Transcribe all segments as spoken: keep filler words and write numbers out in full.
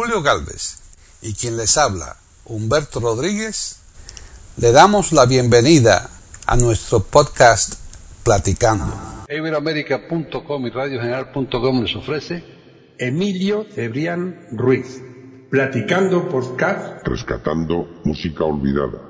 Julio Galvez y quien les habla, Humberto Rodríguez, le damos la bienvenida a nuestro podcast Platicando. Iberoamérica punto com y Radio General punto com les ofrece Emilio Cebrián Ruiz. Platicando podcast, rescatando música olvidada.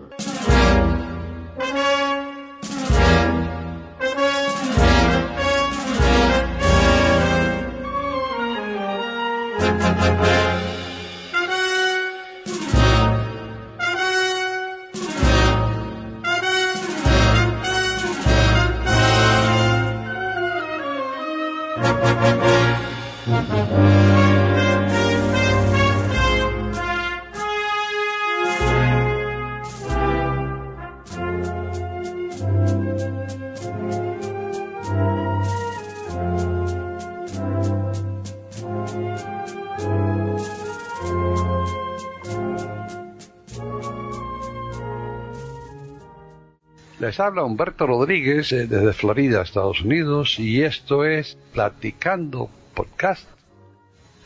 Les habla Humberto Rodríguez eh, desde Florida, Estados Unidos, y esto es Platicando Podcast,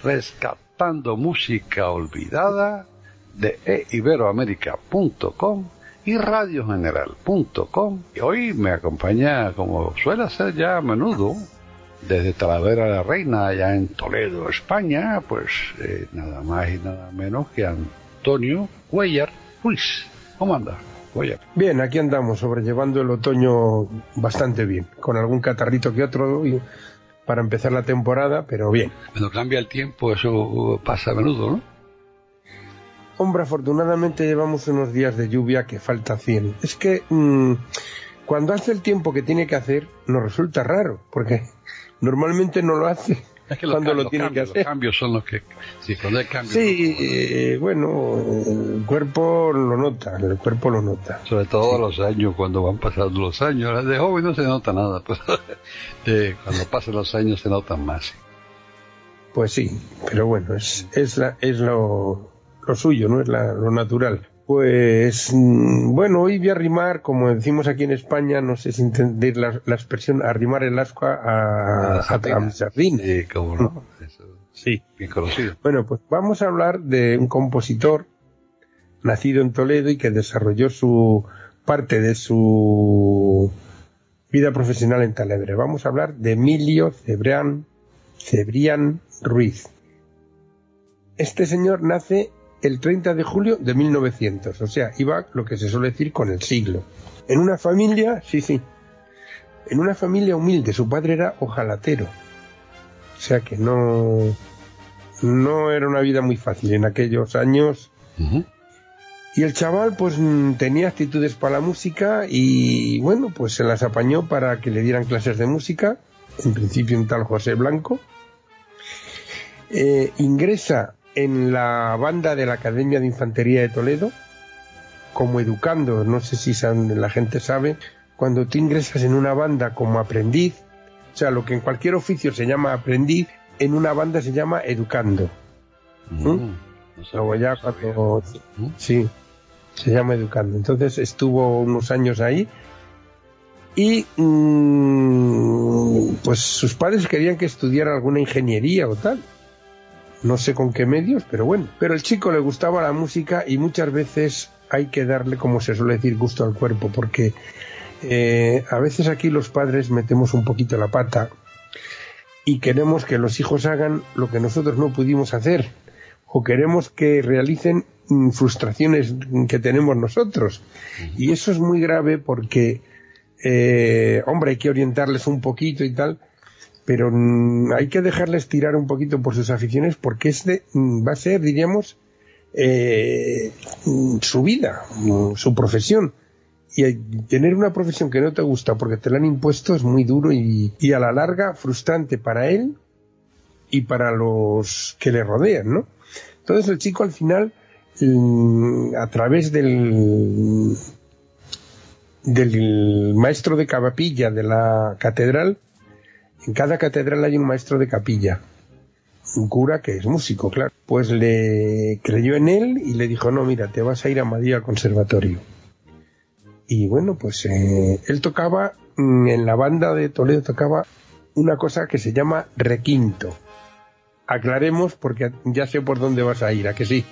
rescatando música olvidada de Iberoamérica punto com y Radio General punto com. Y hoy me acompaña, como suele hacer ya a menudo, desde Talavera de la Reina, allá en Toledo, España, pues eh, nada más y nada menos que Antonio Cuéllar Ruiz. ¿Cómo anda? Bien, aquí andamos, sobrellevando el otoño bastante bien, con algún catarrito que otro y para empezar la temporada, pero bien. Cuando cambia el tiempo eso pasa a menudo, ¿no? Hombre, afortunadamente llevamos unos días de lluvia que falta cien. Es que mmm, cuando hace el tiempo que tiene que hacer nos resulta raro, porque normalmente no lo hace. Es que cuando cambios, lo tienen que hacer. Los cambios son los que... Sí, cuando hay cambios, sí, no, eh, bueno, el cuerpo lo nota, el cuerpo lo nota. Sobre todo sí. Los años, cuando van pasando los años, de joven no se nota nada, pero eh, cuando pasan los años se notan más. Pues sí, pero bueno, es, es, la, es lo, lo suyo, ¿no? Es la, lo natural. Pues bueno, hoy voy a arrimar, como decimos aquí en España, no sé si entendéis la, la expresión, arrimar el ascua a, a, a mis sardinas. Sí, cómo no. Eso, sí. Bien conocido. Bueno, pues vamos a hablar de un compositor nacido en Toledo y que desarrolló su parte de su vida profesional en Talavera. Vamos a hablar de Emilio Cebrián, Cebrián Ruiz. Este señor nace el treinta de julio de mil novecientos, o sea, iba lo que se suele decir con el siglo. En una familia, sí, sí, en una familia humilde, su padre era hojalatero, o sea que no, no era una vida muy fácil en aquellos años. Uh-huh. Y el chaval pues tenía actitudes para la música y bueno, pues se las apañó para que le dieran clases de música, en principio un tal José Blanco. Eh, ingresa en la banda de la Academia de Infantería de Toledo como educando, no sé si la gente sabe, cuando tú ingresas en una banda como aprendiz, o sea, lo que en cualquier oficio se llama aprendiz, en una banda se llama educando. ¿Mm? Mm, no sabía, Luego ya cuando... ¿Mm? Sí, se llama educando. Entonces estuvo unos años ahí y mmm, pues sus padres querían que estudiara alguna ingeniería o tal. No sé con qué medios, pero bueno. Pero el chico le gustaba la música y muchas veces hay que darle, como se suele decir, gusto al cuerpo, porque eh, a veces aquí los padres metemos un poquito la pata y queremos que los hijos hagan lo que nosotros no pudimos hacer o queremos que realicen frustraciones que tenemos nosotros. Y eso es muy grave porque, eh, hombre, hay que orientarles un poquito y tal, pero hay que dejarles tirar un poquito por sus aficiones porque este va a ser, diríamos, eh, su vida, su profesión. Y tener una profesión que no te gusta porque te la han impuesto es muy duro y, y a la larga frustrante para él y para los que le rodean, ¿no? Entonces el chico al final, a través del, del maestro de capilla de la catedral, en cada catedral hay un maestro de capilla, un cura que es músico, claro. Pues le creyó en él y le dijo, no, mira, te vas a ir a Madrid al conservatorio. Y bueno, pues eh, él tocaba, en la banda de Toledo tocaba una cosa que se llama requinto. aclaremos, porque ya sé por dónde vas a ir, ¿a que sí?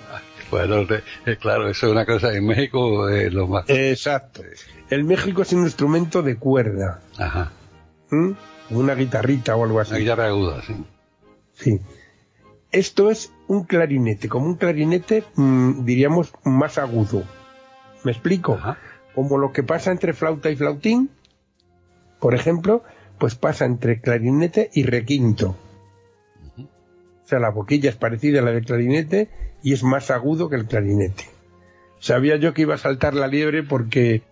Bueno, eh, claro, eso es una cosa. En México eh, lo más... Exacto. El México es un instrumento de cuerda. Ajá. ¿Mm? Una guitarrita o algo así. Una guitarra aguda, sí. Sí. Esto es un clarinete, como un clarinete, mmm, diríamos, más agudo. ¿Me explico? Ajá. Como lo que pasa entre flauta y flautín, por ejemplo, pues pasa entre clarinete y requinto. Uh-huh. O sea, la boquilla es parecida a la del clarinete y es más agudo que el clarinete. Sabía yo que iba a saltar la liebre porque,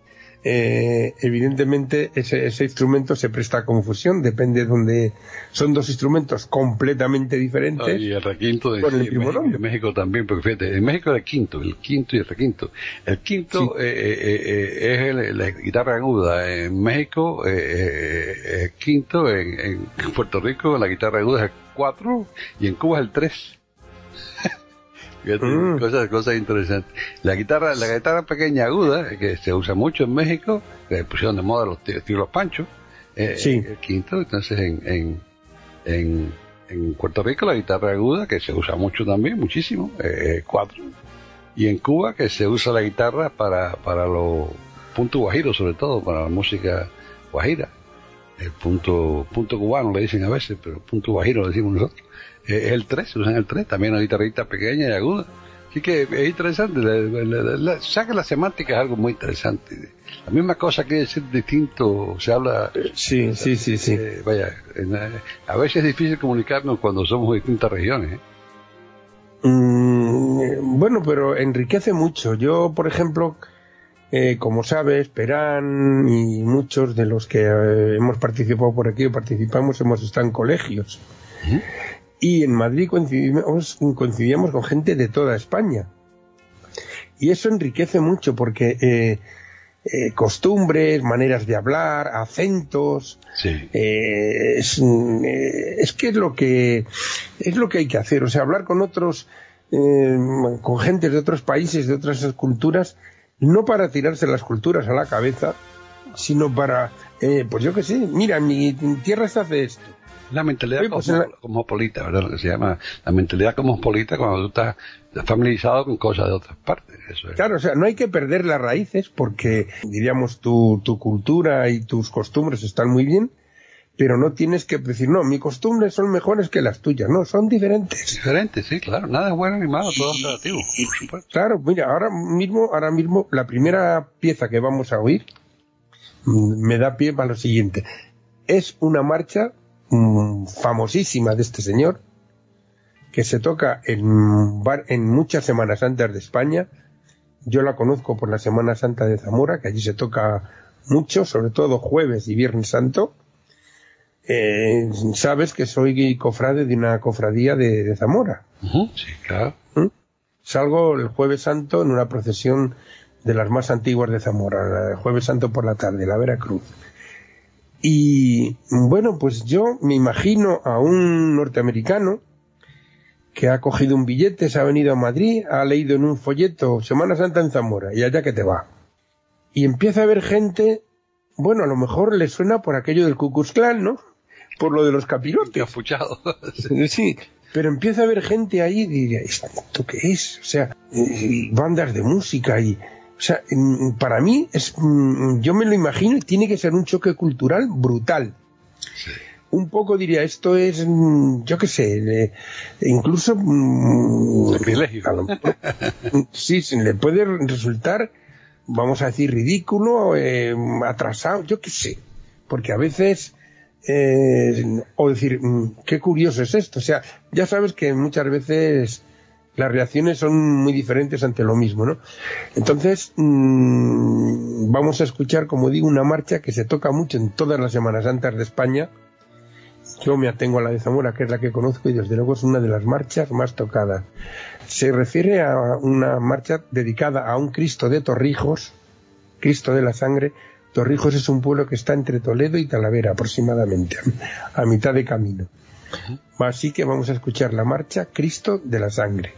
eh, evidentemente, ese, ese instrumento se presta a confusión, depende de donde... Son dos instrumentos completamente diferentes. Ah, y el requinto de, con el sí, México, de México también, porque fíjate, en México era el quinto, el quinto y el requinto. El quinto sí. eh, eh, eh, es el, la guitarra aguda. En México, eh, eh, el quinto, en, en Puerto Rico la guitarra aguda es el cuatro y en Cuba es el tres. Mm. Cosas, cosas interesantes. La guitarra, la guitarra pequeña aguda, que se usa mucho en México, que pusieron de moda los tiros panchos, eh, sí. El quinto. Entonces en, en, en, en Puerto Rico la guitarra aguda, que se usa mucho también, muchísimo, eh, cuatro. Y en Cuba, que se usa la guitarra para, para los puntos guajiros, sobre todo, para la música guajira. El punto, punto cubano le dicen a veces, pero punto guajiro le decimos nosotros. Es el tres, usan el tres, también una guitarrita pequeña y aguda. Así que es interesante, la, la, la, la, saca la semántica, es algo muy interesante. La misma cosa quiere decir distinto, se habla... Sí, eh, sí, sí, eh, sí. Vaya, eh, a veces es difícil comunicarnos cuando somos de distintas regiones. ¿eh? Mm, bueno, pero enriquece mucho. Yo, por ejemplo, eh, como sabes, Perán y muchos de los que eh, hemos participado por aquí o participamos, hemos estado en colegios. ¿Eh? Y en Madrid coincidimos, coincidíamos con gente de toda España. Y eso enriquece mucho porque eh, eh, costumbres, maneras de hablar, acentos... Sí. Eh, es, eh, es que es lo que es lo que hay que hacer. O sea, hablar con otros, eh, con gente de otros países, de otras culturas, no para tirarse las culturas a la cabeza, sino para, eh, pues yo qué sé, mira, en mi tierra se hace esto. La mentalidad cosmopolita, ¿verdad? Lo que se llama la mentalidad cosmopolita cuando tú estás familiarizado con cosas de otras partes. Eso es. Claro, o sea, no hay que perder las raíces porque, diríamos, tu, tu cultura y tus costumbres están muy bien, pero no tienes que decir, no, mis costumbres son mejores que las tuyas. No, son diferentes. Diferentes, sí, claro. Nada es bueno ni malo, todo es relativo, por supuesto. Claro, mira, ahora mismo, ahora mismo, la primera pieza que vamos a oír me da pie para lo siguiente. Es una marcha famosísima de este señor que se toca en, bar, en muchas Semanas Santas de España. Yo la conozco por la Semana Santa de Zamora, que allí se toca mucho, sobre todo jueves y viernes santo. Eh, sabes que soy cofrade de una cofradía de, de Zamora. Uh-huh. Sí, claro. ¿Mm? Salgo el jueves santo en una procesión de las más antiguas de Zamora, el jueves santo por la tarde, la Veracruz. Y bueno, pues yo me imagino a un norteamericano que ha cogido un billete, se ha venido a Madrid, ha leído en un folleto Semana Santa en Zamora, y allá que te va. Y empieza a ver gente, bueno, a lo mejor le suena por aquello del Ku Klux Klan, ¿no? Por lo de los capirotes. Afuchado. Sí, pero empieza a ver gente ahí y diría, ¿esto qué es? O sea, y bandas de música y... O sea, para mí, es, yo me lo imagino, y tiene que ser un choque cultural brutal. Sí. Un poco diría, esto es, yo qué sé, incluso... Un privilegio. A lo mejor, sí, le puede resultar, vamos a decir, ridículo, eh, atrasado, yo qué sé. Porque a veces, eh, o decir, qué curioso es esto. O sea, ya sabes que muchas veces... las reacciones son muy diferentes ante lo mismo, ¿no? Entonces, mmm, vamos a escuchar, como digo, una marcha que se toca mucho en todas las Semanas Santas de España. Yo me atengo a la de Zamora, que es la que conozco, y desde luego es una de las marchas más tocadas. Se refiere a una marcha dedicada a un Cristo de Torrijos, Cristo de la Sangre. Torrijos es un pueblo que está entre Toledo y Talavera, aproximadamente, a mitad de camino. Así que vamos a escuchar la marcha Cristo de la Sangre.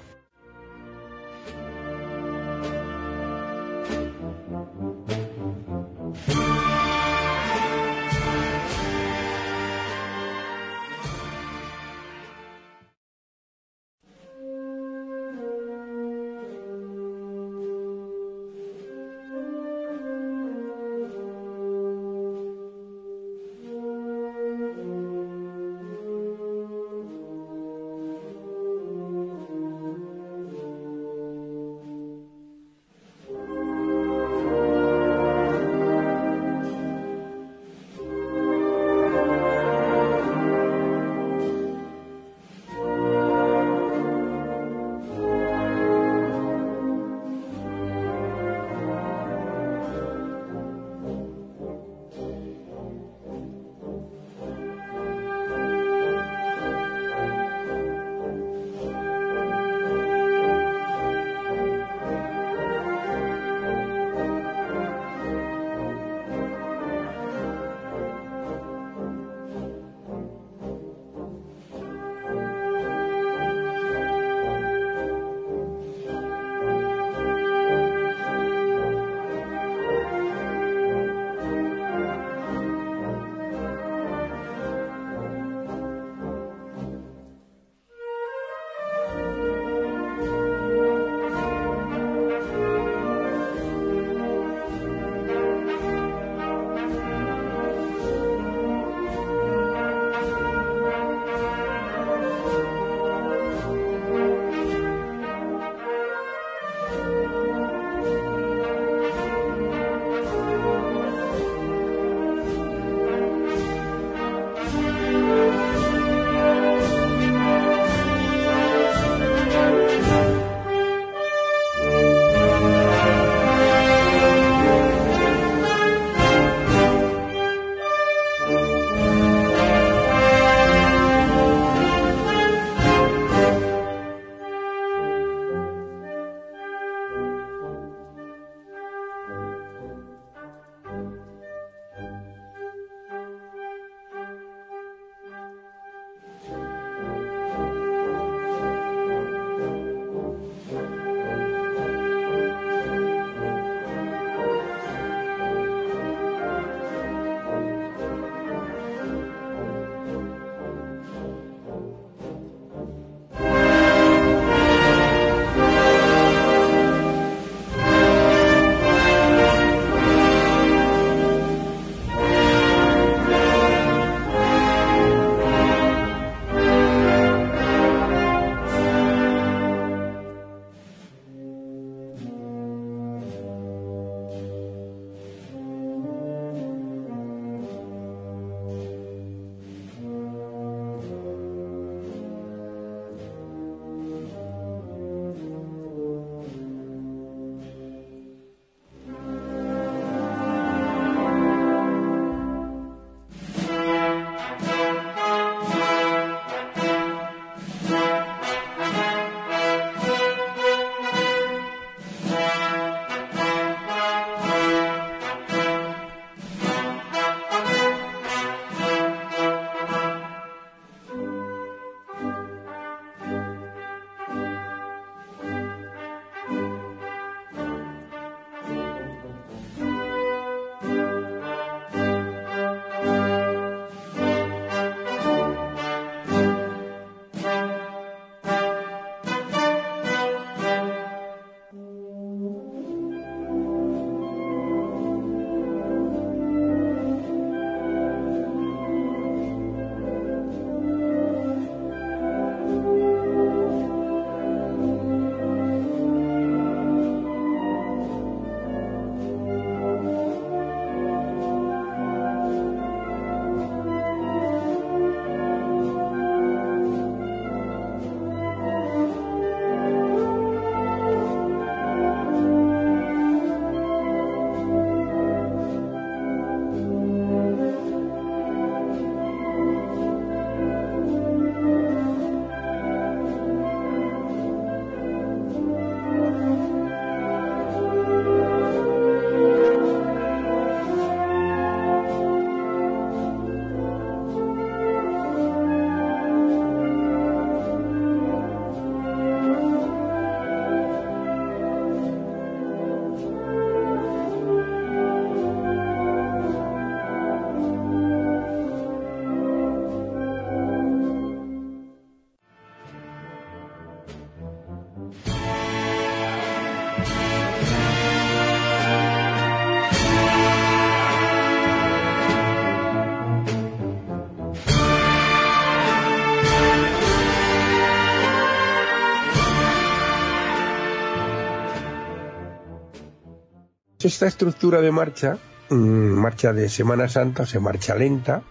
Esta estructura de marcha, marcha de Semana Santa, o sea, marcha lenta,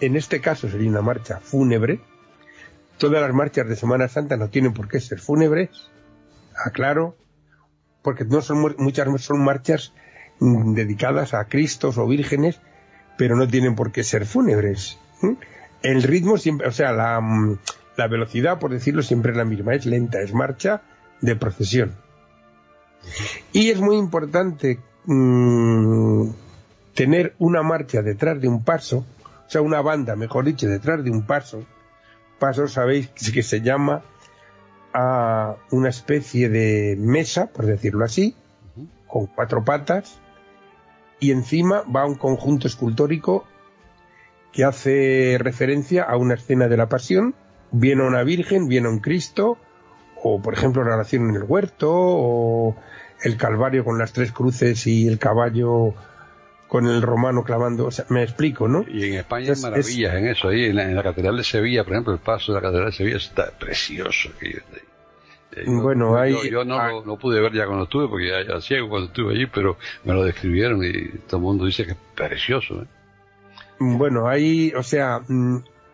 en este caso sería una marcha fúnebre. Todas las marchas de Semana Santa no tienen por qué ser fúnebres, aclaro, porque no son, muchas son marchas dedicadas a Cristos o vírgenes, pero no tienen por qué ser fúnebres. El ritmo siempre, o sea, la, la velocidad, por decirlo, siempre es la misma, es lenta, es marcha de procesión. Y es muy importante mmm, tener una marcha detrás de un paso, o sea, una banda, mejor dicho, detrás de un paso. Paso, sabéis que se llama a una especie de mesa, por decirlo así, con cuatro patas, y encima va un conjunto escultórico que hace referencia a una escena de la Pasión, bien a una Virgen, bien a un Cristo, o por ejemplo la Oración en el Huerto, o el Calvario con las tres cruces y el caballo con el romano clavando, o sea, me explico, ¿no? Y en España hay maravillas es... en eso, ahí en la, en la Catedral de Sevilla, por ejemplo, el paso de la Catedral de Sevilla está precioso. Ahí, ahí, bueno, no, hay... Yo, yo no, ah... no, no pude ver ya cuando estuve, porque ya era ciego cuando estuve allí, pero me lo describieron y todo el mundo dice que es precioso, ¿eh? Bueno, hay, o sea,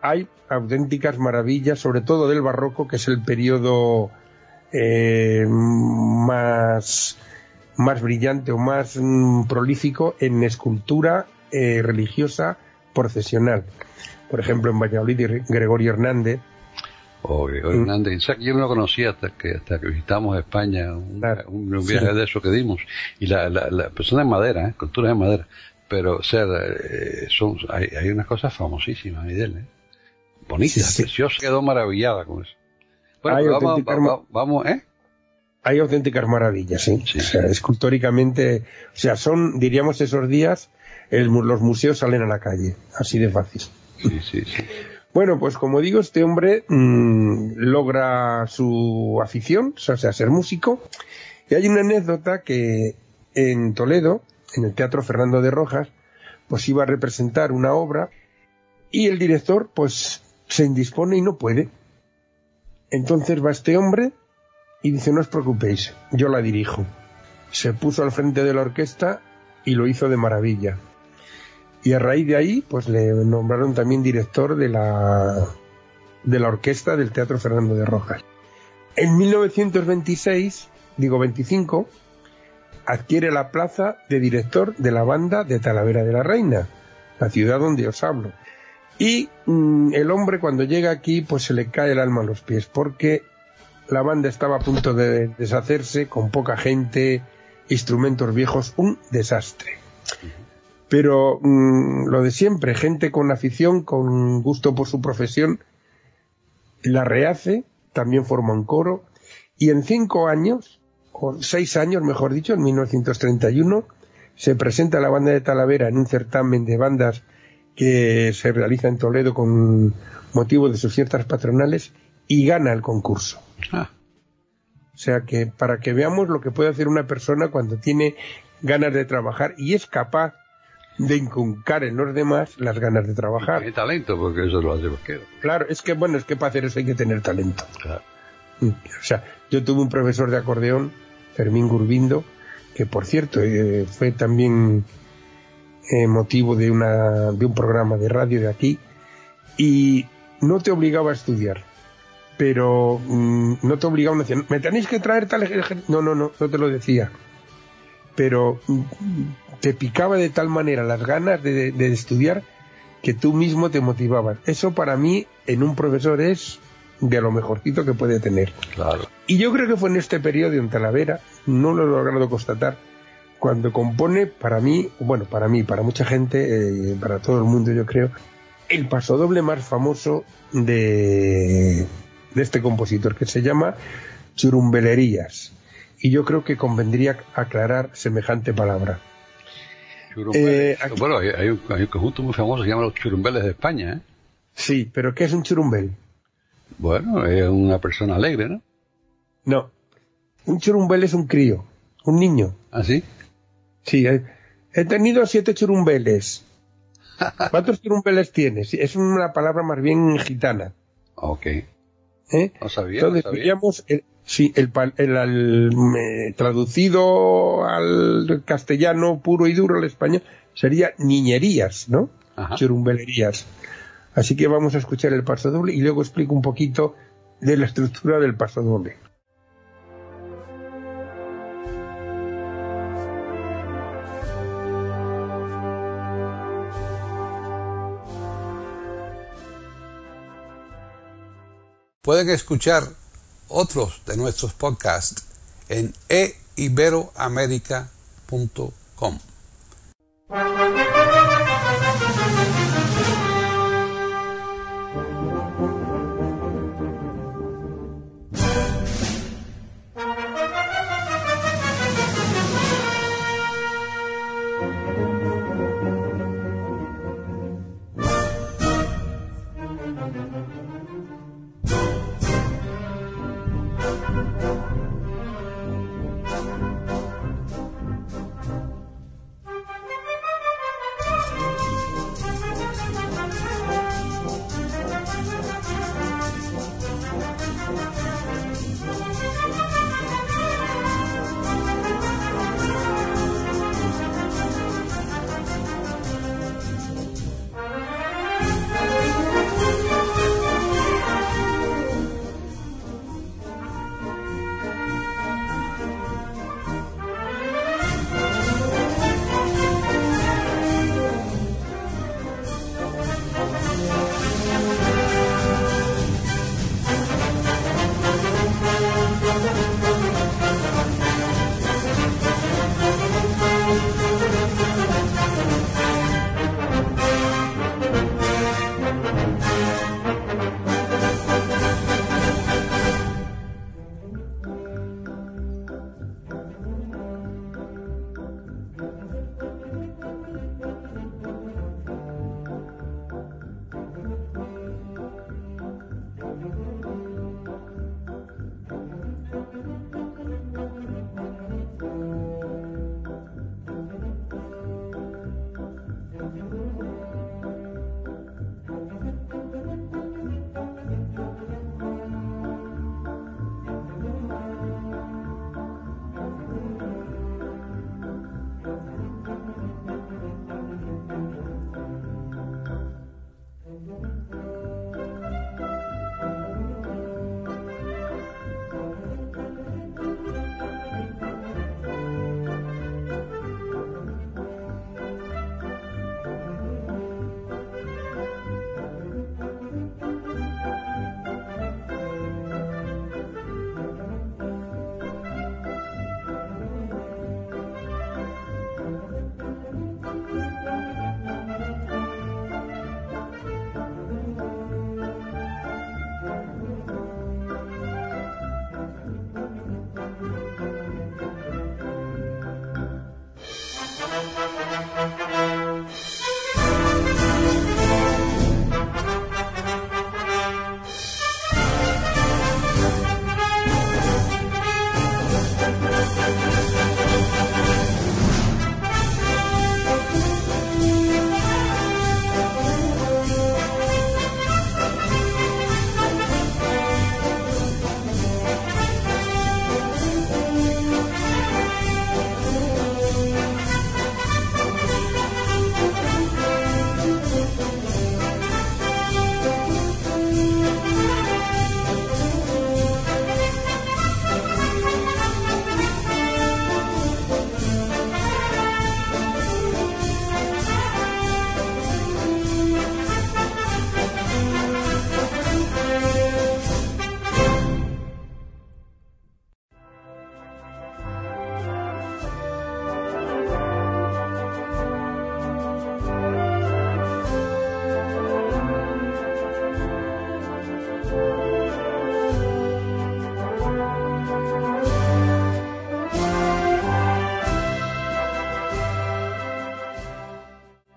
hay auténticas maravillas, sobre todo del barroco, que es el periodo... Eh, más, más brillante o más mm, prolífico en escultura eh, religiosa procesional. Por ejemplo, en Valladolid, Gregorio Hernández. Oh, Gregorio mm. Hernández. Yo no lo conocía hasta que, hasta que visitamos España, un, claro, un, un viaje sí. de eso que dimos. Y la, la, la persona de madera, ¿eh? Cultura de madera. Pero, o sea, eh, son, hay, hay unas cosas famosísimas ahí de él, ¿eh? Bonitas, sí, sí. preciosas. Quedó maravillada con eso. Bueno, hay vamos, vamos, vamos, ¿eh? Hay auténticas maravillas, sí. sí, sí. O sea, escultóricamente, o sea, son, diríamos esos días, el, los museos salen a la calle, así de fácil. Sí, sí, sí. Bueno, pues como digo, este hombre mmm, logra su afición, o sea, ser músico. Y hay una anécdota que en Toledo, en el Teatro Fernando de Rojas, pues iba a representar una obra y el director, pues, se indispone y no puede. Entonces va este hombre y dice, no os preocupéis, yo la dirijo. Se puso al frente de la orquesta y lo hizo de maravilla. Y a raíz de ahí, pues le nombraron también director de la, de la orquesta del Teatro Fernando de Rojas. En mil novecientos veintiséis, digo veinticinco, adquiere la plaza de director de la banda de Talavera de la Reina, la ciudad donde os hablo. Y mmm, el hombre cuando llega aquí pues se le cae el alma a los pies porque la banda estaba a punto de deshacerse, con poca gente, instrumentos viejos, un desastre. Pero mmm, lo de siempre, gente con afición, con gusto por su profesión, la rehace, también forma un coro y en cinco años, o seis años mejor dicho, en mil novecientos treinta y uno, se presenta la banda de Talavera en un certamen de bandas que se realiza en Toledo con motivo de sus fiestas patronales y gana el concurso. Ah. O sea que para que veamos lo que puede hacer una persona cuando tiene ganas de trabajar y es capaz de inculcar en los demás las ganas de trabajar. Tiene talento, porque eso lo hace vaquero. Claro, es que bueno, es que para hacer eso hay que tener talento. Claro. O sea, yo tuve un profesor de acordeón, Fermín Gurbindo, que por cierto eh, fue también... Eh, motivo de, una, de un programa de radio de aquí, y no te obligaba a estudiar, pero mmm, no te obligaba a decir, me tenéis que traer tal ejercicio, no, no, no, no te lo decía, pero mmm, te picaba de tal manera las ganas de, de, de estudiar que tú mismo te motivabas. Eso para mí, en un profesor, es de lo mejorcito que puede tener. Claro. Y yo creo que fue en este periodo en Talavera, no lo he logrado constatar, cuando compone, para mí, bueno, para mí, para mucha gente, eh, para todo el mundo yo creo, el pasodoble más famoso de, de este compositor, que se llama Churumbelerías. Y yo creo que convendría aclarar semejante palabra. Eh, aquí, bueno, hay, hay, un, hay un conjunto muy famoso que se llama los Churumbeles de España, ¿eh? Sí, pero ¿qué es un churumbel? Bueno, es una persona alegre, ¿no? No, un churumbel es un crío. un niño. ¿Ah, sí? Sí, eh. He tenido siete churumbeles. ¿Cuántos churumbeles tienes? Es una palabra más bien gitana. Ok. ¿Eh? No sabía, Entonces, no sabía. Diríamos, el, sí, el, el, el, el traducido al castellano puro y duro, al español, sería niñerías, ¿no? Ajá. Churumbelerías. Así que vamos a escuchar el pasodoble y luego explico un poquito de la estructura del pasodoble. Pueden escuchar otros de nuestros podcasts en e iberoamérica punto com.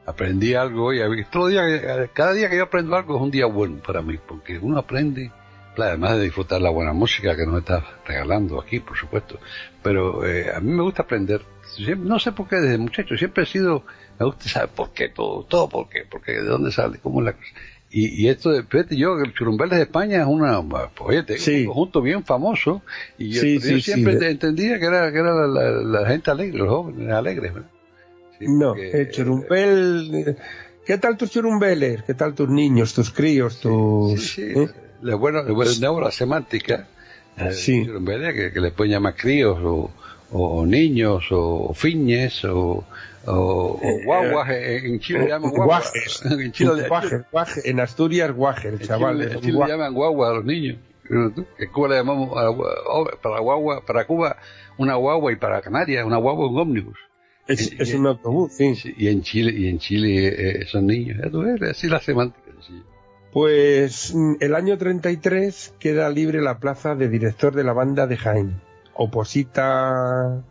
Aprendí algo y otro día, cada día que yo aprendo algo es un día bueno para mí, porque uno aprende además de disfrutar la buena música que nos estás regalando aquí, por supuesto. Pero eh, a mí me gusta aprender. Siempre, no sé por qué desde muchacho, siempre he sido, me gusta saber por qué todo, todo por qué, porque de dónde sale, cómo es la cosa. Y, y esto de, fíjate, yo, el Churumbeles de España es una, pues, sí. un conjunto bien famoso, y sí, yo, sí, yo siempre sí. entendía que era, que era la, la, la gente alegre, los jóvenes alegres, ¿verdad? Sí, no, porque, el Churumbel... Eh, ¿Qué tal tus Churumbeles? ¿Qué tal tus niños, tus críos, tus...? Sí, sí, sí. ¿Eh? Le, bueno, le, bueno, no, la semántica, eh, sí. Churumbeles, que, que le pueden llamar críos, o, o niños, o, o fiñes, o... o, o guaguas, eh, en Chile eh, llaman guaguas, guajes, en, Chile, guaje, guaje, en Asturias guajes, chavales. En Chile, en Chile llaman guaguas a los niños. En Cuba le llamamos a, para guagua, para Cuba una guagua, y para Canarias una guagua, un ómnibus. Es, en, es y, un autobús, sí. Y en Chile, y en Chile eh, son niños. Así la semántica. Sí. Pues el año treinta y tres queda libre la plaza de director de la banda de Jaén. Oposita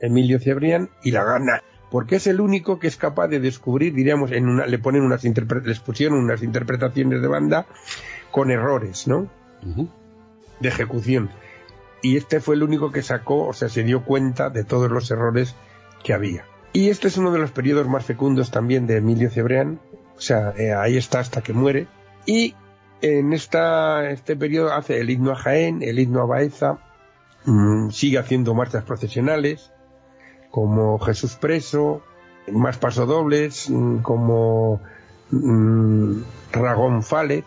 Emilio Cebrián y la gana, porque es el único que es capaz de descubrir, diríamos, en una, le ponen unas interpre, les pusieron unas interpretaciones de banda con errores, ¿no? Uh-huh. De ejecución. Y este fue el único que sacó, o sea, se dio cuenta de todos los errores que había. Y este es uno de los periodos más fecundos también de Emilio Cebrián, o sea, eh, ahí está hasta que muere. Y en esta, este periodo hace el himno a Jaén, el himno a Baeza, mmm, sigue haciendo marchas procesionales, como Jesús Preso, más pasodobles, como mmm, Ragón Falez,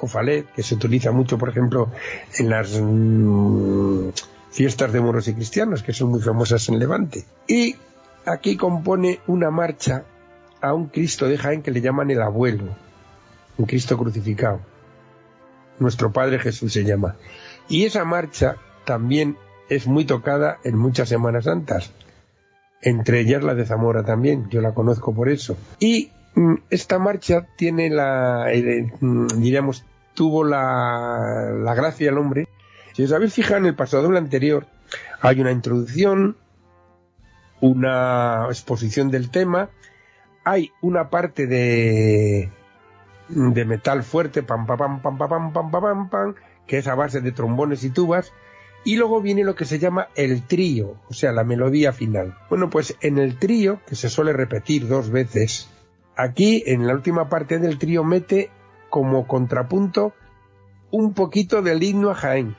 o Falez, que se utiliza mucho, por ejemplo, en las mmm, fiestas de moros y cristianos, que son muy famosas en Levante. Y aquí compone una marcha a un Cristo de Jaén que le llaman el Abuelo, un Cristo crucificado. Nuestro Padre Jesús se llama. Y esa marcha también es muy tocada en muchas Semanas Santas, entre ellas la de Zamora también, yo la conozco por eso. Y esta marcha tiene la, eh, diríamos, tuvo la, la gracia del hombre. Si os habéis fijado en el pasodoble anterior, hay una introducción, una exposición del tema, hay una parte de, de metal fuerte, pam, pam, pam, pam, pam, pam, pam, pam, que es a base de trombones y tubas, y luego viene lo que se llama el trío, o sea, la melodía final. Bueno, pues en el trío, que se suele repetir dos veces, aquí en la última parte del trío mete como contrapunto un poquito del himno a Jaén.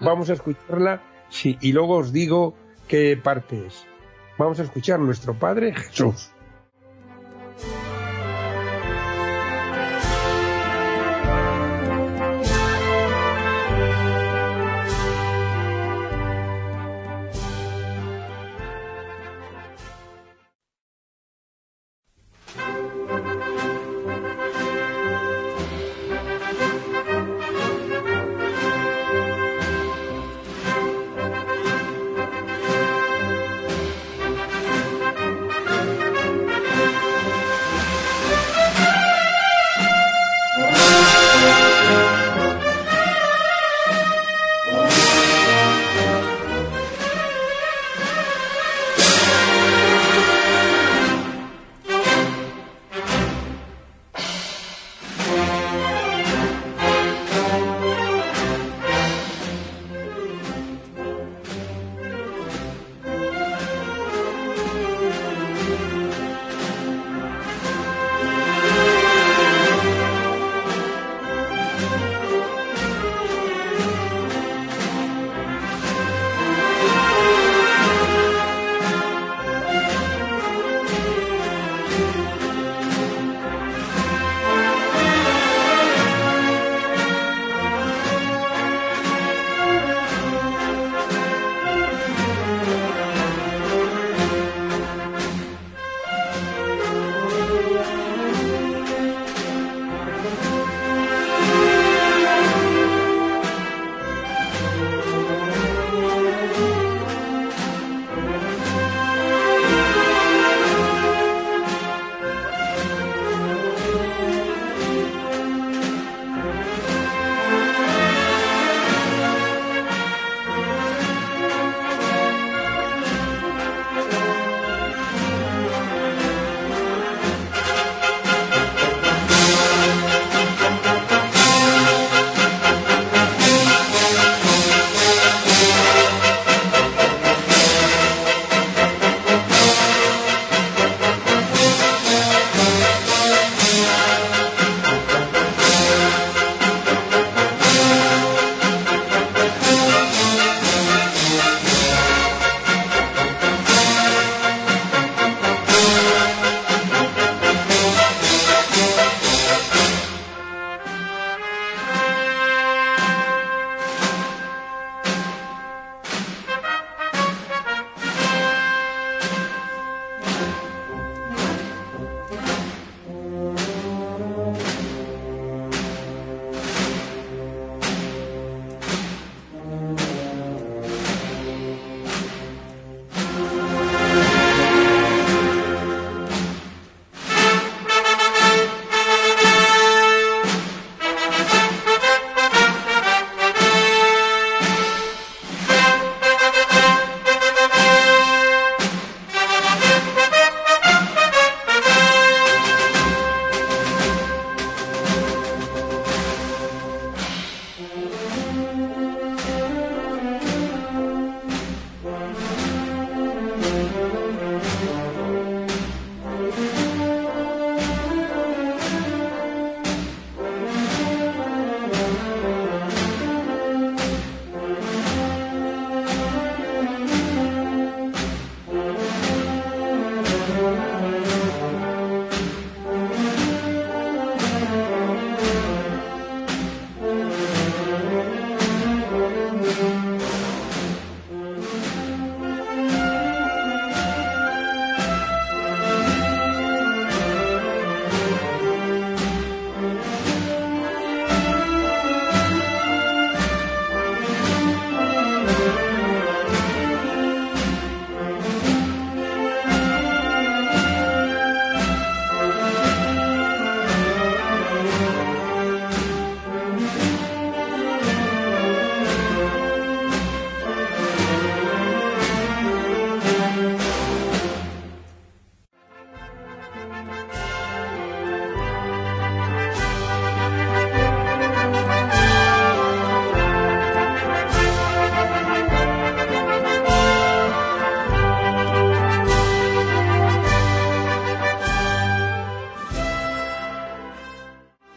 Vamos a escucharla, sí, y luego os digo qué parte es. Vamos a escuchar Nuestro Padre Jesús.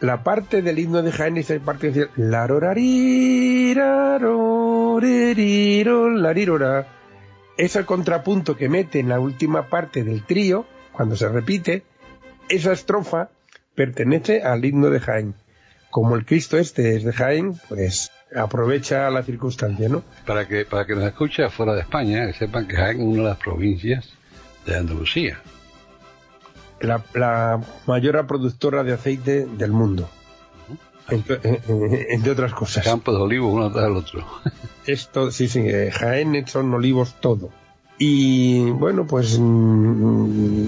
la parte del himno de Jaén es la parte que dice la rorarira, es el contrapunto que mete en la última parte del trío, cuando se repite, esa estrofa pertenece al himno de Jaén. Como el Cristo este es de Jaén, pues aprovecha la circunstancia, ¿no? Para que para que nos escuche fuera de España, que sepan que Jaén es una de las provincias de Andalucía. La, la mayor productora de aceite del mundo, entre, entre otras cosas. Campos de olivos, uno tras el otro. Esto, sí, sí, Jaén son olivos todo. Y bueno, pues mmm,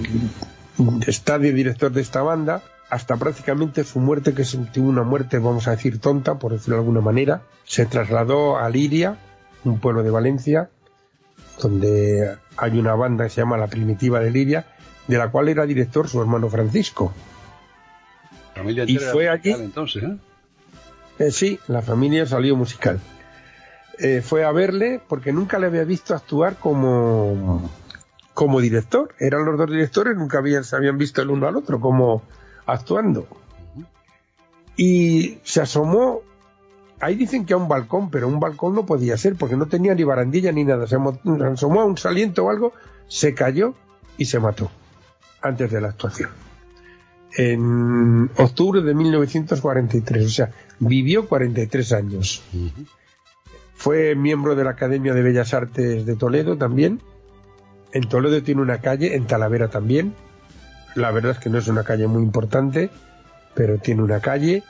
está de director de esta banda hasta prácticamente su muerte, que es una muerte, vamos a decir, tonta, por decirlo de alguna manera. Se trasladó a Liria, un pueblo de Valencia, donde hay una banda que se llama La Primitiva de Liria, de la cual era director su hermano Francisco. La familia y fue allí entonces, ¿eh? Eh, sí, la familia salió musical. Eh, fue a verle porque nunca le había visto actuar como, como director. Eran los dos directores, nunca habían, se habían visto el uno al otro como actuando. Y se asomó, ahí dicen que a un balcón, pero un balcón no podía ser porque no tenía ni barandilla ni nada. Se asomó a un saliente o algo, se cayó y se mató antes de la actuación, en octubre de mil novecientos cuarenta y tres, o sea, vivió cuarenta y tres años. Uh-huh. Fue miembro de la Academia de Bellas Artes de Toledo también. En Toledo tiene una calle, en Talavera también. La verdad es que no es una calle muy importante, pero tiene una calle.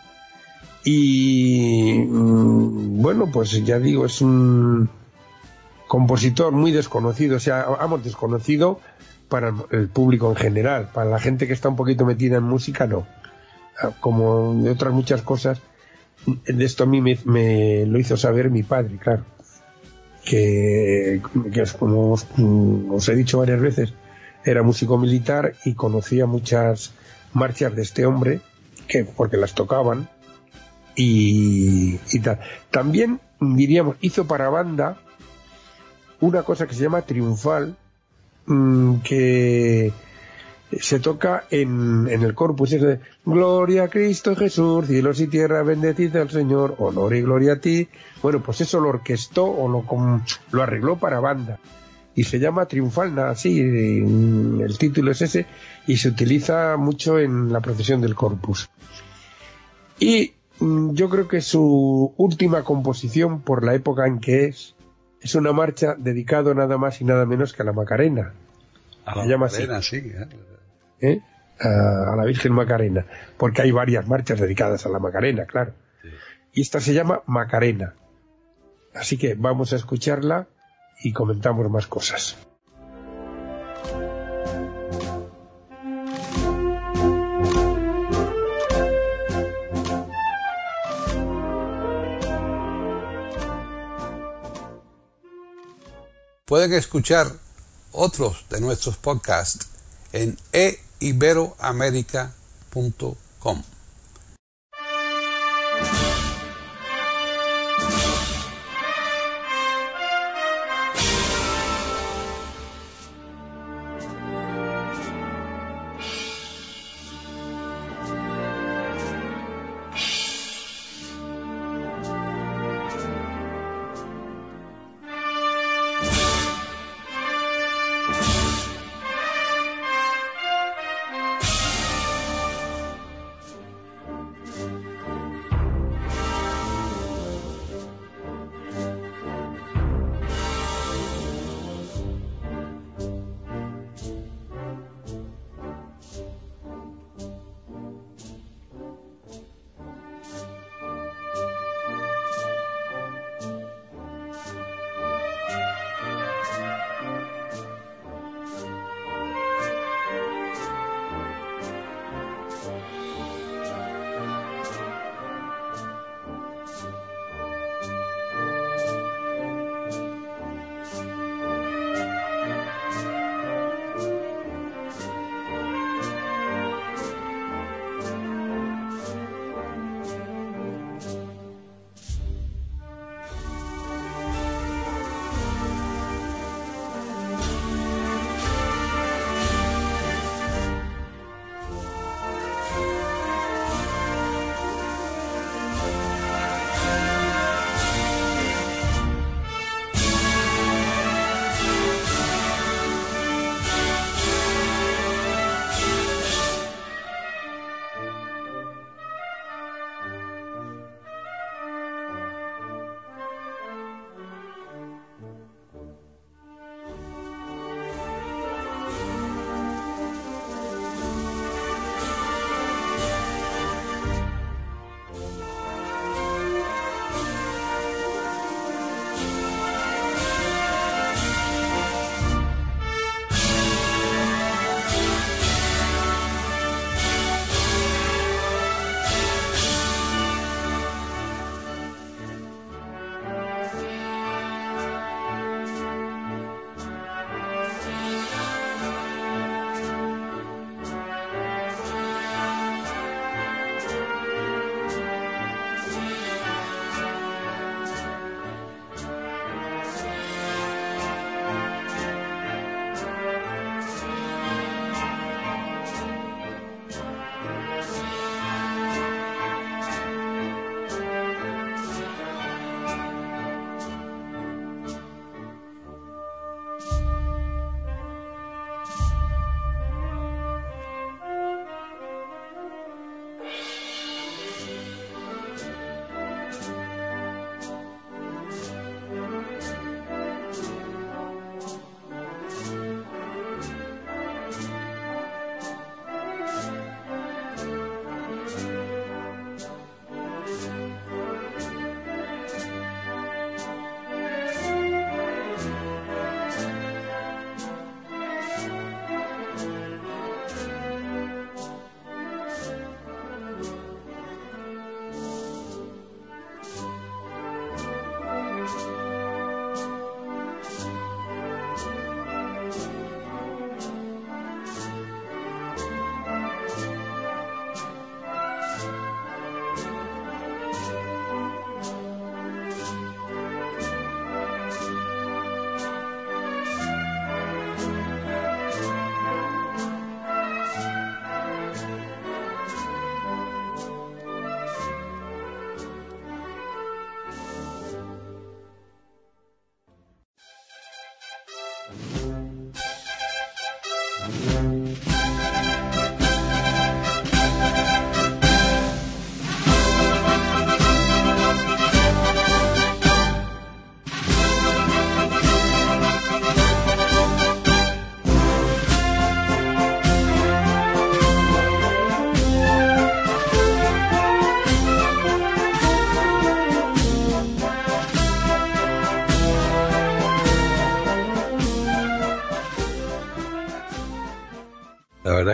Y bueno, pues ya digo, es un compositor muy desconocido, o sea, vamos, desconocido para el público en general. Para la gente que está un poquito metida en música, no. Como de otras muchas cosas, de esto a mí me, me lo hizo saber mi padre, claro, que, que es, como os, os he dicho varias veces, era músico militar y conocía muchas marchas de este hombre, que porque las tocaban y, y tal. También, diríamos, hizo para banda una cosa que se llama Triunfal, que se toca en, en el Corpus, eso de Gloria a Cristo Jesús, cielos y tierra, bendecida al Señor, honor y gloria a ti. Bueno, pues eso lo orquestó o lo, lo arregló para banda y se llama Triunfal, así el título es ese, y se utiliza mucho en la procesión del Corpus. Y yo creo que su última composición, por la época en que es, es una marcha dedicada nada más y nada menos que a la Macarena. A la Se llama Macarena, así. sí. ¿Eh? ¿Eh? A, a la Virgen Macarena. Porque hay varias marchas dedicadas a la Macarena, claro. Sí. Y esta se llama Macarena. Así que vamos a escucharla y comentamos más cosas. Pueden escuchar otros de nuestros podcasts en e iberoamérica punto com.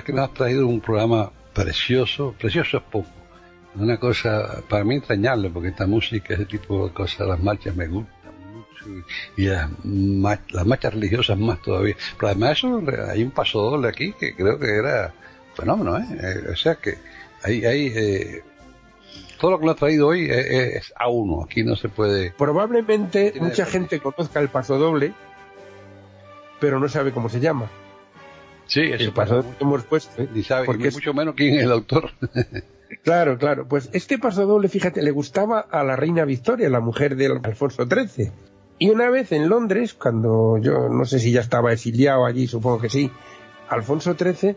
Que nos has traído un programa precioso, precioso es poco, una cosa para mí entrañable, porque esta música, ese tipo de cosas, las marchas me gustan mucho, y las, las marchas religiosas más todavía, pero además eso, hay un paso doble aquí que creo que era fenómeno, ¿eh? O sea que hay, hay eh, todo lo que nos ha traído hoy es, es a uno, aquí no se puede. Probablemente mucha gente conozca el paso doble, pero no sabe cómo se llama. Sí, eso paso doble que hemos puesto, ¿eh? Ni sabe, porque es... mucho menos quién es el autor. Claro, claro. Pues este paso doble, fíjate, le gustaba a la reina Victoria, la mujer de Alfonso trece. Y una vez en Londres, cuando yo no sé si ya estaba exiliado allí, supongo que sí, Alfonso trece,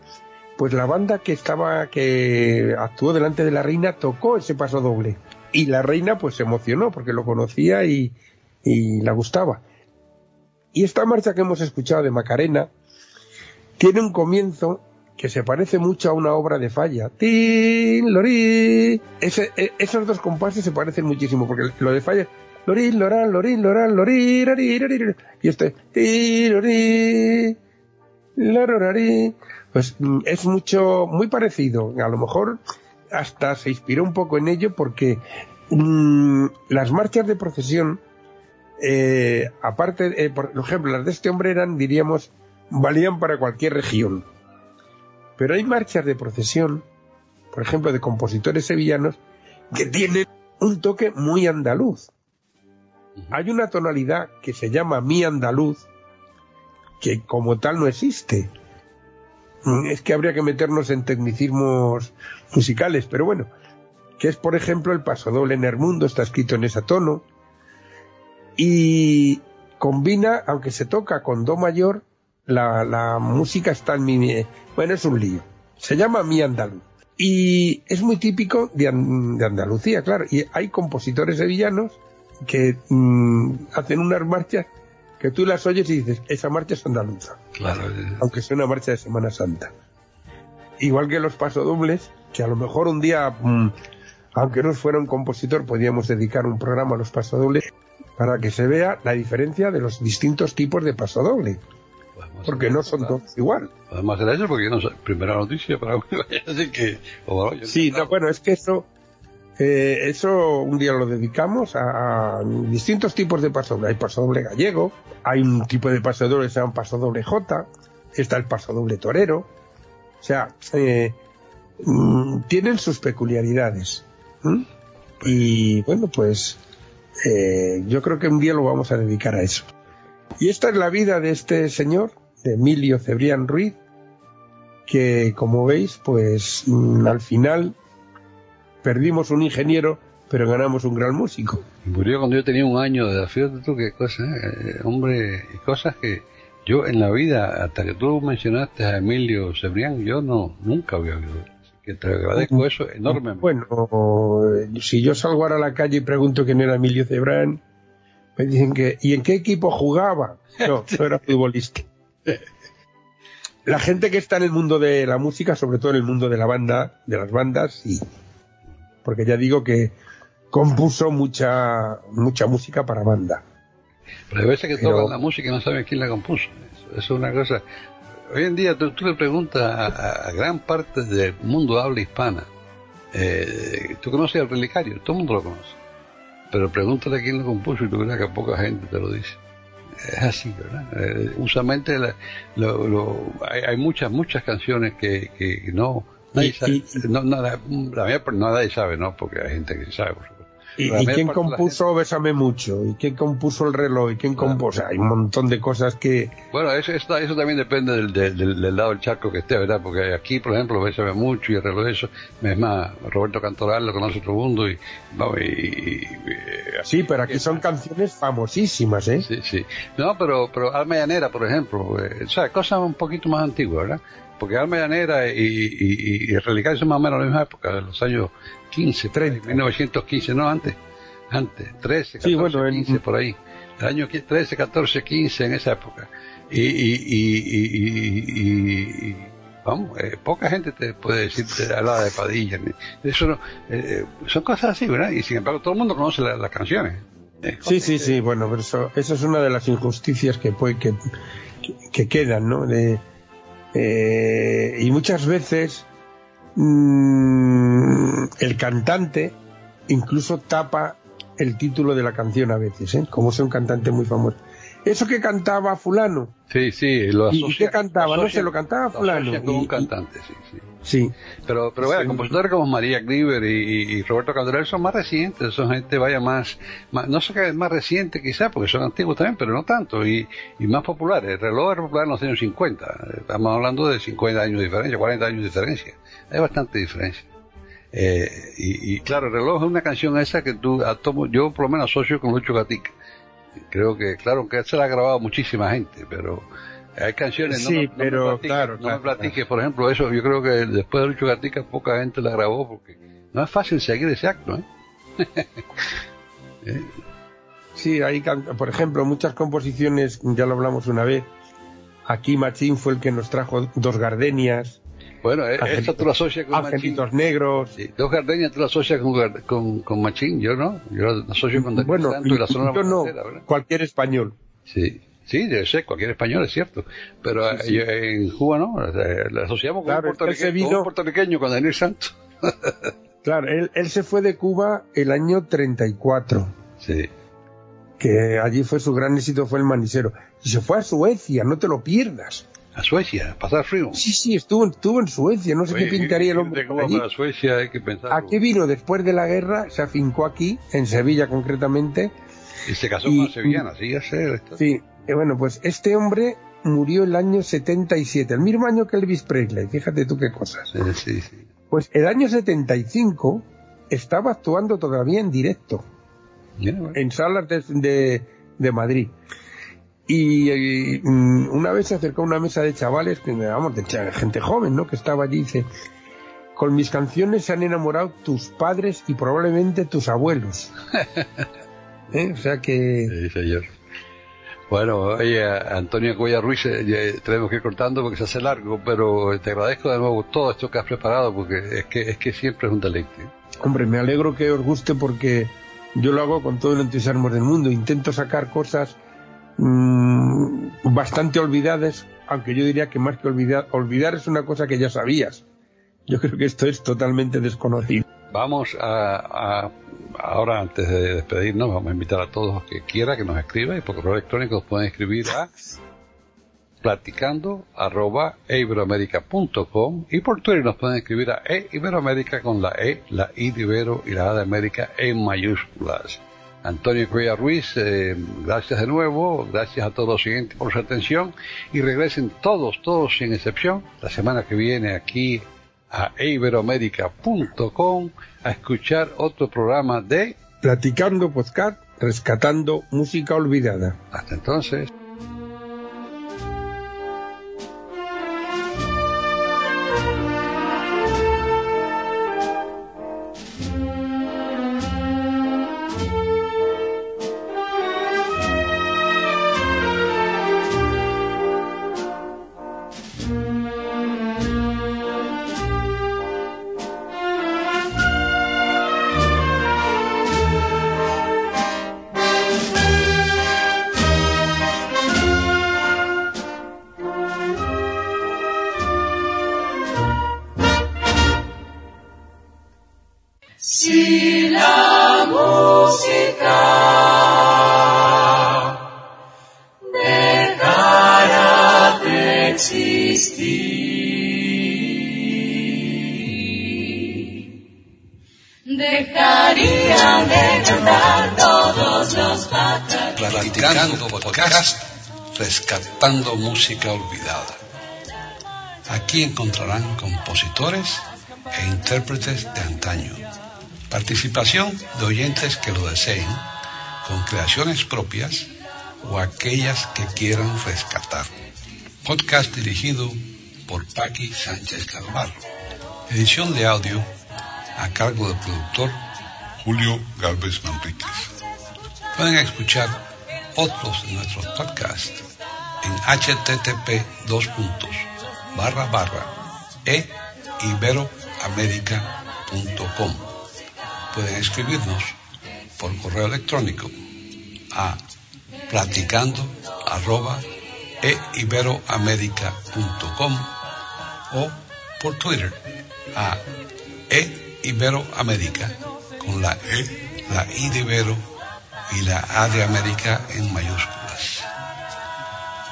pues la banda que estaba, que actuó delante de la reina, tocó ese paso doble. Y la reina pues se emocionó porque lo conocía y, y la gustaba. Y esta marcha que hemos escuchado de Macarena tiene un comienzo que se parece mucho a una obra de Falla. ¡Tin, lorí! Ese, esos dos compases se parecen muchísimo, porque lo de Falla es lorí, lorá, lorí, lorá, lorí, lorí, lorí, y este tin, lorí, lororarí. Pues es mucho, muy parecido. A lo mejor hasta se inspiró un poco en ello, porque mmm, las marchas de procesión, eh, aparte, eh, por ejemplo, las de este hombre eran, diríamos, valían para cualquier región, pero hay marchas de procesión, por ejemplo de compositores sevillanos, que tienen un toque muy andaluz. Hay una tonalidad que se llama mi andaluz, que como tal no existe. Es que habría que meternos en tecnicismos musicales, pero bueno, que es por ejemplo el pasodoble Nermundo, está escrito en ese tono, y combina, aunque se toca con do mayor, La, la música está en mi... Bueno, es un lío. Se llama Mi Andaluz. Y es muy típico de, And- de Andalucía, claro. Y hay compositores sevillanos que mmm, hacen unas marchas que tú las oyes y dices, esa marcha es andaluza. Claro. Aunque sea una marcha de Semana Santa. Igual que los pasodobles, que a lo mejor un día, mmm, aunque no fuera un compositor, podíamos dedicar un programa a los pasodobles para que se vea la diferencia de los distintos tipos de pasodoble. Porque no son todos igual. Además de eso, porque yo no sé, primera noticia para que vaya a decir que... Sí, no, bueno, es que eso, eh, eso un día lo dedicamos a, a distintos tipos de pasodoble. Hay pasodoble gallego, hay un tipo de pasodoble que se llama pasodoble J, está el pasodoble torero, o sea, eh, tienen sus peculiaridades. ¿Mm? Y bueno, pues eh, yo creo que un día lo vamos a dedicar a eso. Y esta es la vida de este señor, de Emilio Cebrián Ruiz, que como veis, pues al final perdimos un ingeniero, pero ganamos un gran músico. Murió cuando yo tenía un año de edad. Fíjate tú qué cosas, eh, hombre, cosas que yo en la vida, hasta que tú mencionaste a Emilio Cebrián, yo no nunca había oído. Que te agradezco eso enormemente. Bueno, si yo salgo ahora a la calle y pregunto quién era Emilio Cebrián, me dicen que, ¿y en qué equipo jugaba? No, no era futbolista. La gente que está en el mundo de la música, sobre todo en el mundo de la banda, de las bandas, sí. Porque ya digo que compuso mucha mucha música para banda. Pero hay veces que Pero... tocan la música y no saben quién la compuso. Eso es una cosa. Hoy en día tú, tú le preguntas a, a gran parte del mundo de habla hispana. Eh, ¿Tú conoces el Relicario? Todo el mundo lo conoce. Pero pregúntale a quién lo compuso y tú verás que poca gente te lo dice. Es así, ¿verdad? Eh, usualmente la, lo, lo, hay, hay muchas, muchas canciones que, que no nadie y, sabe. Y, no, nada, la mía, pero nadie sabe, ¿no? Porque hay gente que sabe, por supuesto. ¿Y, ¿y quién compuso Bésame mucho? ¿Y quién compuso El reloj? ¿Y quién compuso? Ah, o sea, hay un montón de cosas que... Bueno, eso, eso, eso también depende del, del, del lado del charco que esté, ¿verdad? Porque aquí, por ejemplo, Bésame mucho y El reloj, eso. Es más, Roberto Cantoral lo conoce todo el mundo y, no, y, y... Sí, pero aquí son canciones famosísimas, ¿eh? Sí, sí. No, pero, pero Alma llanera, por ejemplo, eh, ¿sabes? Cosas un poquito más antiguas, ¿verdad? Porque Alma llanera y, y, y, y Relicario son más o menos la misma época, de los años quince, treinta, mil novecientos quince, no, antes, antes, trece, catorce, sí, bueno, quince, en... por ahí, el año trece, catorce, quince, en esa época, y, y, y, y, y, y vamos, eh, poca gente te puede decir, te habla de Padilla, eso no, eh, son cosas así, ¿verdad? Y sin embargo todo el mundo conoce la, las canciones. Eh, sí, sí, sí, bueno, pero eso, eso es una de las injusticias que, puede, que, que, que quedan, ¿no? De, eh, y muchas veces... Mm, el cantante incluso tapa el título de la canción a veces, ¿eh? Como sea un cantante muy famoso. Eso que cantaba fulano. Sí, sí, lo asocia, ¿y qué cantaba? Lo asocia, no se lo cantaba fulano. Lo como y, un cantante, sí, sí. Sí. Pero, pero bueno, sí. Compositores como María Grieber y, y Roberto Cantoral son más recientes, son gente, vaya, más, más no sé qué es más reciente quizás, porque son antiguos también, pero no tanto, y, y más populares. El reloj era popular en los años cincuenta, estamos hablando de cincuenta años de diferencia, cuarenta años de diferencia. Hay bastante diferencia. Eh, y, y claro, El reloj es una canción esa que tú, tomo, yo por lo menos asocio con Lucho Gatica. Creo que, claro, que se la ha grabado muchísima gente, pero hay canciones, sí, no, no, pero, no me platiques, claro, no claro, me platiques claro. Por ejemplo, eso yo creo que después de Lucho Gatica poca gente la grabó porque no es fácil seguir ese acto, ¿eh? ¿Eh? Sí, hay, por ejemplo, muchas composiciones, ya lo hablamos una vez, aquí Machín fue el que nos trajo Dos gardenias. Bueno, esto tú lo asocias con Angelitos Machín. Negros. Sí, Dos gardenias tú lo asocias con, con, con Machín, yo no. Yo lo asocio con Daniel bueno, Santo y la zona no, ¿verdad? Cualquier español. Sí, sí, debe ser, cualquier español, es cierto. Pero sí, sí. En Cuba no, la asociamos con, claro, un, puertorriqueño, vino... con un puertorriqueño, con Daniel Santo. Claro, él, él se fue de Cuba el año treinta y cuatro. Sí. Que allí fue su gran éxito, fue El manisero. Y se fue a Suecia, no te lo pierdas. A Suecia, pasar frío. Sí, sí, estuvo, estuvo en Suecia, no sé. Oye, qué pintaría el hombre por allí. Suecia, hay que pensar. Aquí vino después de la guerra, se afincó aquí, en Sevilla concretamente. Y se casó y, con una sevillana, sí, ya sé. Esto. Sí, y bueno, pues este hombre murió el año setenta y siete, el mismo año que Elvis Presley, fíjate tú qué cosas. Sí, sí, sí. Pues el año setenta y cinco estaba actuando todavía en directo, yeah, bueno. En salas de, de, de Madrid. Y, y una vez se acercó a una mesa de chavales, que vamos, de gente joven, ¿no? Que estaba allí y dice: con mis canciones se han enamorado tus padres y probablemente tus abuelos. ¿Eh? O sea que... Sí, señor. Bueno, oye, Antonio Cuéllar Ruiz, eh, tenemos que ir cortando porque se hace largo, pero te agradezco de nuevo todo esto que has preparado, porque es que, es que siempre es un deleite. Hombre, me alegro que os guste, porque yo lo hago con todo el entusiasmo del mundo. Intento sacar cosas bastante olvidadas, aunque yo diría que más que olvidar, olvidar es una cosa que ya sabías. Yo creo que esto es totalmente desconocido. Vamos a, a ahora, antes de despedirnos, vamos a invitar a todos los que quieran que nos escriban, y por correo electrónico pueden escribir a platicando arroba iberoamérica punto com, y por Twitter nos pueden escribir a e iberoamérica con la e, la i de Ibero y la a de América en mayúsculas. Antonio Cuéllar Ruiz, eh, gracias de nuevo, gracias a todos los siguientes por su atención, y regresen todos, todos sin excepción, la semana que viene aquí a iberoamérica punto com a escuchar otro programa de Platicando Podcast, rescatando música olvidada. Hasta entonces. Dejaría dejan de cantar todos los patriotas. Platicando podcast, rescatando música olvidada. Aquí encontrarán compositores e intérpretes de antaño. Participación de oyentes que lo deseen, con creaciones propias o aquellas que quieran rescatar. Podcast dirigido por Paqui Sánchez Calvarro. Edición de audio a cargo del productor Julio Galvez Manríquez. Pueden escuchar otros de nuestros podcasts en hache te te pe dos puntos barra barra e iberoamérica punto com. Pueden escribirnos por correo electrónico a platicando arroba e iberoamérica punto com o por Twitter a eiberoamérica con la E, la I de Ibero y la A de América en mayúsculas.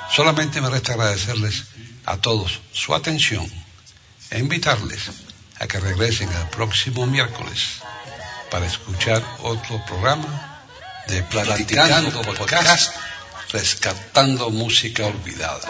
Solamente me resta agradecerles a todos su atención e invitarles a que regresen el próximo miércoles para escuchar otro programa de Platicando, Platicando Podcast, Rescatando Música Olvidada.